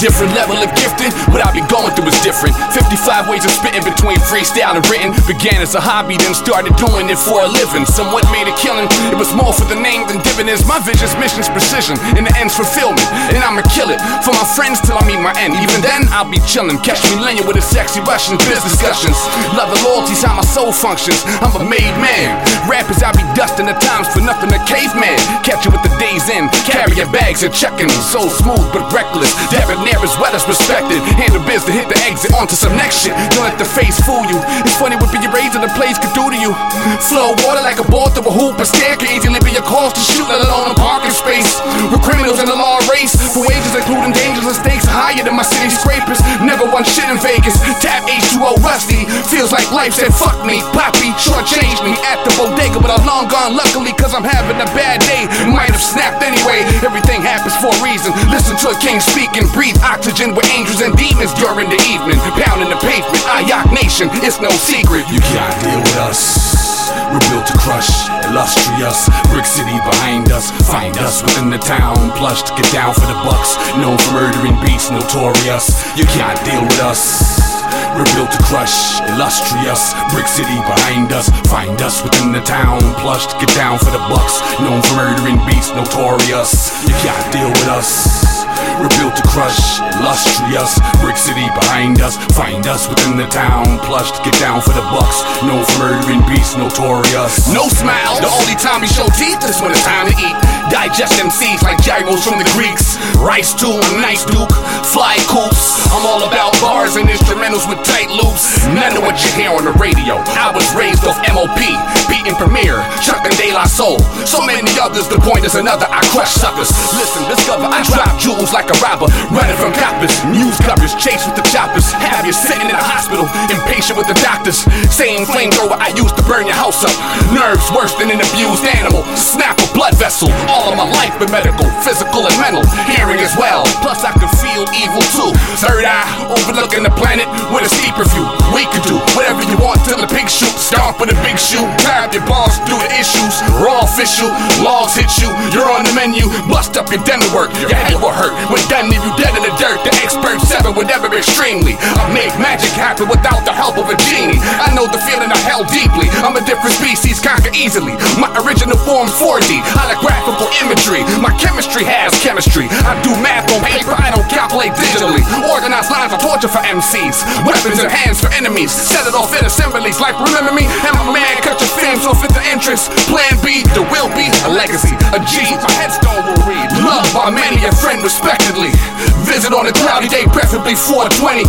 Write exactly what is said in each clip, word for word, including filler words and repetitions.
different level of gifting. What I be going through is different. Fifty-five ways of spitting between freestyle and written. Began as a hobby, then started doing it for a living. Someone made a killing, it was more for the name than dividends. My vision's mission's precision, and the end's fulfillment. And I'ma kill it for my friends till I meet my end. Even then, I'll be chillin'. Catch me laying with a sexy Russian. Biz discussions, love and loyalty's how my soul functions. I'm a made man. Rappers, I be dusting at times for nothing, a caveman. Catch you with the days in, carry your bags and checkin'. So smooth but reckless, debonair as well as respected. Handle biz to hit the exit onto some next shit. Don't let the face fool you. It's funny what being raised in the place could do to you. Flow water like a ball through a hoop. A stair can easily be a cause to shoot, let alone a parking space. We're criminals in the law race for wages, including dangers and stakes higher than my city scrapers. Never won shit in Vegas. Tap H two O rusty. Feels like life said fuck me. Poppy shortchanged me at the bodega, but I'm long gone luckily, cause I'm having a bad day. Might have snapped anyway. Everything happens for a reason. Listen to a king speak and breathe oxygen with angels and demons during the evening. Pounding the pavement, I O C Nation, it's no secret. You can't deal with us. We're built to crush, illustrious. Brick City behind us, find us within the town. Plush to get down for the bucks, known for murdering beats, notorious. You can't deal with us. We're built to crush, illustrious. Brick City behind us, find us within the town. Plush to get down for the bucks, known for murdering beats, notorious. You can't deal with us. We're built to crush, illustrious. Brick City behind us, find us within the town. Plush to get down for the bucks, known for murdering beats, notorious. No smiles, the only time we show teeth is when it's time to eat. Digest M Cs like gyros from the Greeks. Rice too, I'm nice duke, fly coops. I'm all about bars and instrumentals with tight loops. None of what you hear on the radio. I was raised off M O P, beating Premier, Chuck and De La Soul. So many others, the point is another, I crush suckers. Listen, discover I drop jewels like a robber, running from coppers. News covers, chase with the choppers. Have you sitting in the hospital, impatient with the doctors. Same flamethrower I used to burn your house up. Nerves worse than an abused animal. Snap a blood vessel. All of my life been medical, physical and mental. Hearing as well, plus I could feel evil too. Third eye, overlooking the planet with a steeper view. We could do whatever you want till the pig shoots. Stomp with a big shoe, grab your balls through the issues. Raw official, laws hit you. You're on the menu, bust up your dental work. Your head will hurt. We're done, leave you dead in the dirt. The expert seven would never extremely. I make magic happen without the help of a genie. I know the feeling I held deeply. I'm a different species, conquer easily. My original form four D, holographical imagery. My chemistry has chemistry. I do math on paper, I don't calculate digitally. Organized lines of torture for M Cs. Weapons in hands for enemies. Set it off in assemblies like remember me. And my man cut your fins off at the entrance. Plan B, there will be a legacy. A G, my headstone will read. Loved by many, a friend respect. Visit on a cloudy day, preferably four twenty.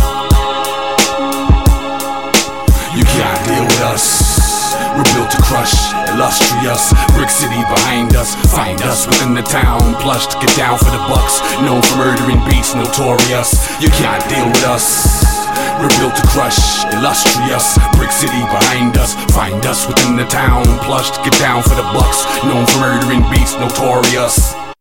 You can't deal with us. We're built to crush, illustrious. Brick City behind us, find us within the town. Plush to get down for the bucks, known for murdering beats, notorious. You can't deal with us. We're built to crush, illustrious. Brick City behind us, find us within the town. Plush to get down for the bucks, known for murdering beats, notorious.